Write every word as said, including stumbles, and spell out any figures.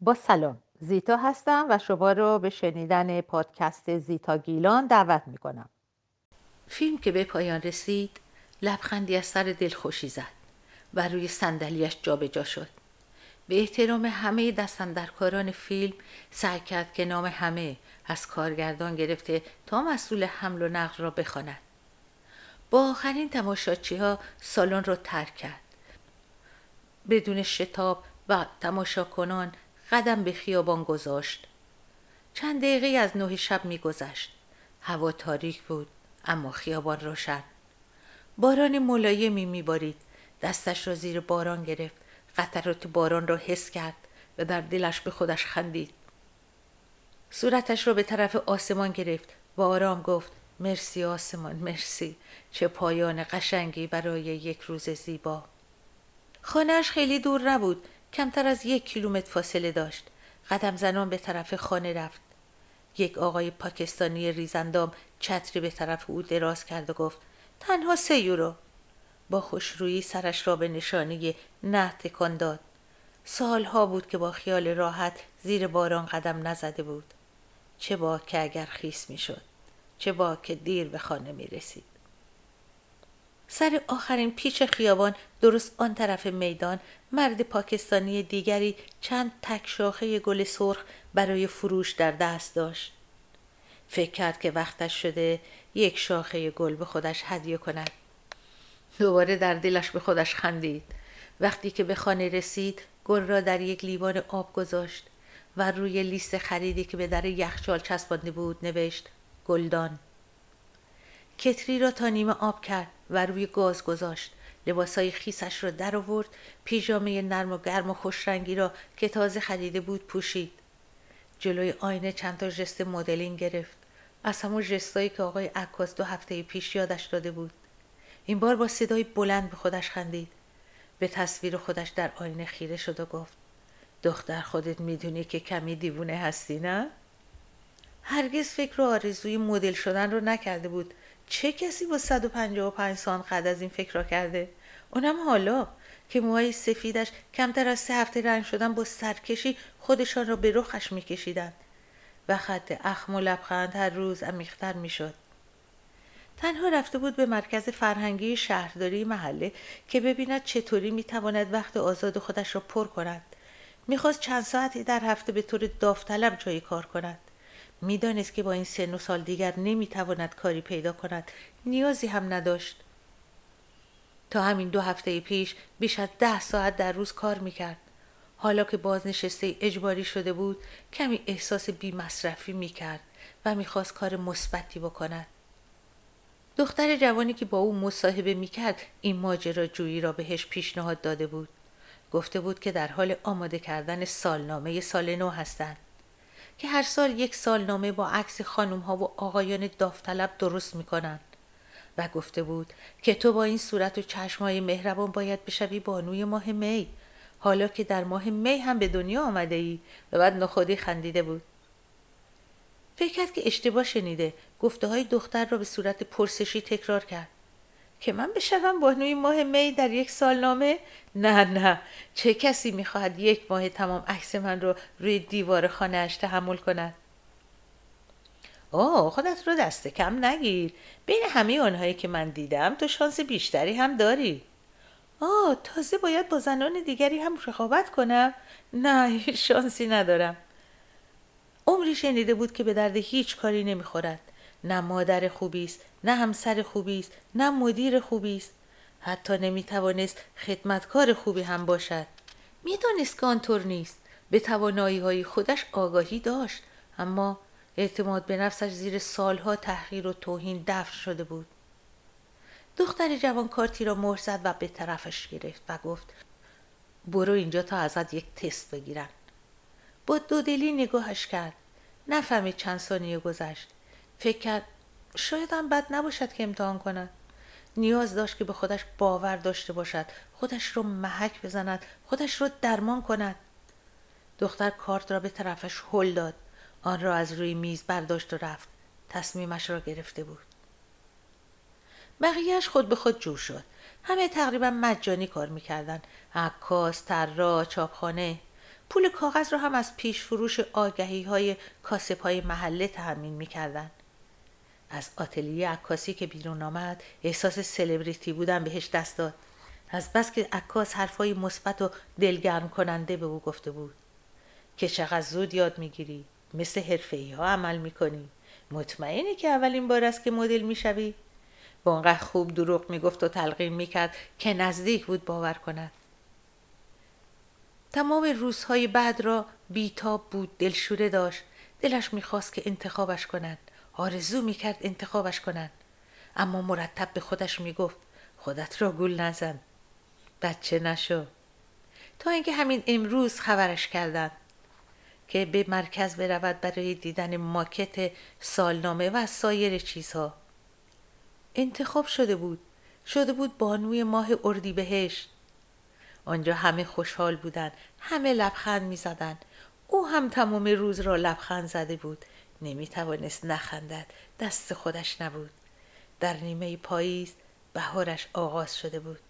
با سلام، زیتا هستم و شما رو به شنیدن پادکست زیتا گیلان دعوت می کنم. فیلم که به پایان رسید، لبخندی از سر دلخوشی زد و روی صندلیاش جابجا شد. به احترام همه دستاندرکاران فیلم سعی کرد که نام همه از کارگردان گرفته تا مسئول حمل و نقل را بخواند. با آخرین تماشاچی‌ها سالن را ترک کرد. بدون شتاب و تماشاکنان قدم به خیابان گذاشت. چند دقیقه از نه شب می‌گذشت. هوا تاریک بود اما خیابان روشن. باران ملایمی می‌بارید. دستش را زیر باران گرفت. قطرات باران را حس کرد و در دلش به خودش خندید. صورتش را به طرف آسمان گرفت و آرام گفت: مرسی آسمان، مرسی. چه پایان قشنگی برای یک روز زیبا. خانه‌اش خیلی دور نبود، کمتر از یک کیلومتر فاصله داشت. قدم زنان به طرف خانه رفت. یک آقای پاکستانی ریزندام چتری به طرف او دراز کرد و گفت: تنها سه یورو. با خوشرویی سرش را به نشانه نه تکان داد. سالها بود که با خیال راحت زیر باران قدم نزده بود. چه باک که اگر خیس می شد. چه باک که دیر به خانه می رسید. سر آخرین پیچ خیابان، درست آن طرف میدان، مرد پاکستانی دیگری چند تک شاخه گل سرخ برای فروش در دست داشت. فکر کرد که وقتش شده یک شاخه گل به خودش هدیه کند. دوباره در دلش به خودش خندید. وقتی که به خانه رسید، گل را در یک لیوان آب گذاشت و روی لیست خریدی که به در یخچال چسبانده بود نوشت: گلدان. کتری را تا نیمه آب کرد و روی گاز گذاشت. لباسای خیسش را در آورد. پیژامه نرم و گرم و خوش رنگی را که تازه خریده بود پوشید. جلوی آینه چند تا ژست مدلینگ گرفت، از همون ژستایی که آقای عکاس دو هفته پیش یادش داده بود. این بار با صدای بلند به خودش خندید. به تصویر خودش در آینه خیره شد و گفت: دختر، خودت میدونی که کمی دیوونه هستی، نه؟ هرگز فکر و آرزوی مدل شدن رو نکرده بود. چه کسی با صد و پنجاه و پنج سان قد از این فکر را کرده؟ اونم حالا که موهای سفیدش کمتر از سه هفته رنگ شدن با سرکشی خودشان را به رخش میکشیدند و خط اخم و لبخند هر روز عمیق‌تر میشد. تنها رفته بود به مرکز فرهنگی شهرداری محله که ببیند چطوری میتواند وقت آزاد خودش را پر کند. میخواست چند ساعتی در هفته به طور داوطلب جایی کار کند. میدانست که با این سن و سال دیگر نمیتواند کاری پیدا کند. نیازی هم نداشت. تا همین دو هفته پیش بیش از ده ساعت در روز کار میکرد. حالا که بازنشسته اجباری شده بود، کمی احساس بی‌مصرفی میکرد و میخواست کار مثبتی بکند. دختر جوانی که با او مصاحبه میکرد این ماجراجویی را بهش پیشنهاد داده بود. گفته بود که در حال آماده کردن سالنامه سال نو هستند که هر سال یک سالنامه با عکس خانم‌ها و آقایان داوطلب درست میکنند و گفته بود که تو با این صورت و چشمای مهربان باید بشوی بانوی ماه می، حالا که در ماه می هم به دنیا آمده ای. و بعد نخودی خندیده بود. فکر کرد که اشتباه شنیده. گفته های دختر را به صورت پرسشی تکرار کرد: که من بشوم بانوی ماه می در یک سالنامه؟ نه نه، چه کسی میخواهد یک ماه تمام عکس من رو روی دیوار خانه‌اش تحمل کند؟ آه، خودت رو دست کم نگیر. بین همه آنهایی که من دیدم تو شانس بیشتری هم داری. آه، تازه باید با زنان دیگری هم رقابت کنم؟ نه، شانسی ندارم. عمری شنیده بود که به درد هیچ کاری نمیخورد. نه مادر خوبیست، نه همسر خوبیست، نه مدیر خوبیست. حتی نمیتوانست خدمتکار خوبی هم باشد. میدانست که آنطور نیست. به توانایی های خودش آگاهی داشت، اما اعتماد به نفسش زیر سالها تحقیر و توهین دفن شده بود. دختر جوان کارتی را مهر زد و به طرفش گرفت و گفت: برو اینجا تا ازت یک تست بگیرن. با دودلی نگاهش کرد. نفهمید چند ثانیه گذشت. فکر کرد شاید هم بد نباشد که امتحان کند. نیاز داشت که به خودش باور داشته باشد، خودش رو محک بزند، خودش رو درمان کند. دختر کارت را به طرفش هل داد. آن را از روی میز برداشت و رفت. تصمیمش را گرفته بود. بقیهش خود به خود جور شد. همه تقریبا مجانی کار میکردن. عکاس، طراح، چاپخانه. پول کاغذ را هم از پیش فروش آگهی های کاسب های محله تأمین می کردن. از آتلیه عکاسی که بیرون آمد احساس سلبریتی بودن بهش دست داد. از بس که عکاس حرفای مثبت و دلگرم کننده به او گفته بود که چقدر زود یاد میگیری، مثل حرفه‌ای ها عمل میکنی، مطمئنی که اولین بار است که مدل میشوی؟ با اونقدر خوب دروغ میگفت و تلقین میکرد که نزدیک بود باور کند. تمام روزهای بعد را بیتاب بود، دلشوره داشت، دلش میخواست که انتخابش کنند، آرزو میکرد انتخابش کنند، اما مرتب به خودش میگفت خودت را گول نزن، بچه نشو. تا اینکه همین امروز خبرش کردند که به مرکز برود برای دیدن ماکت سالنامه و سایر چیزها. انتخاب شده بود شده بود بانوی ماه اردیبهشت. آنجا همه خوشحال بودند، همه لبخند می‌زدند. او هم تمام روز را لبخند زده بود، نمی‌توانست نخندد، دست خودش نبود. در نیمه پاییز بهارش آغاز شده بود.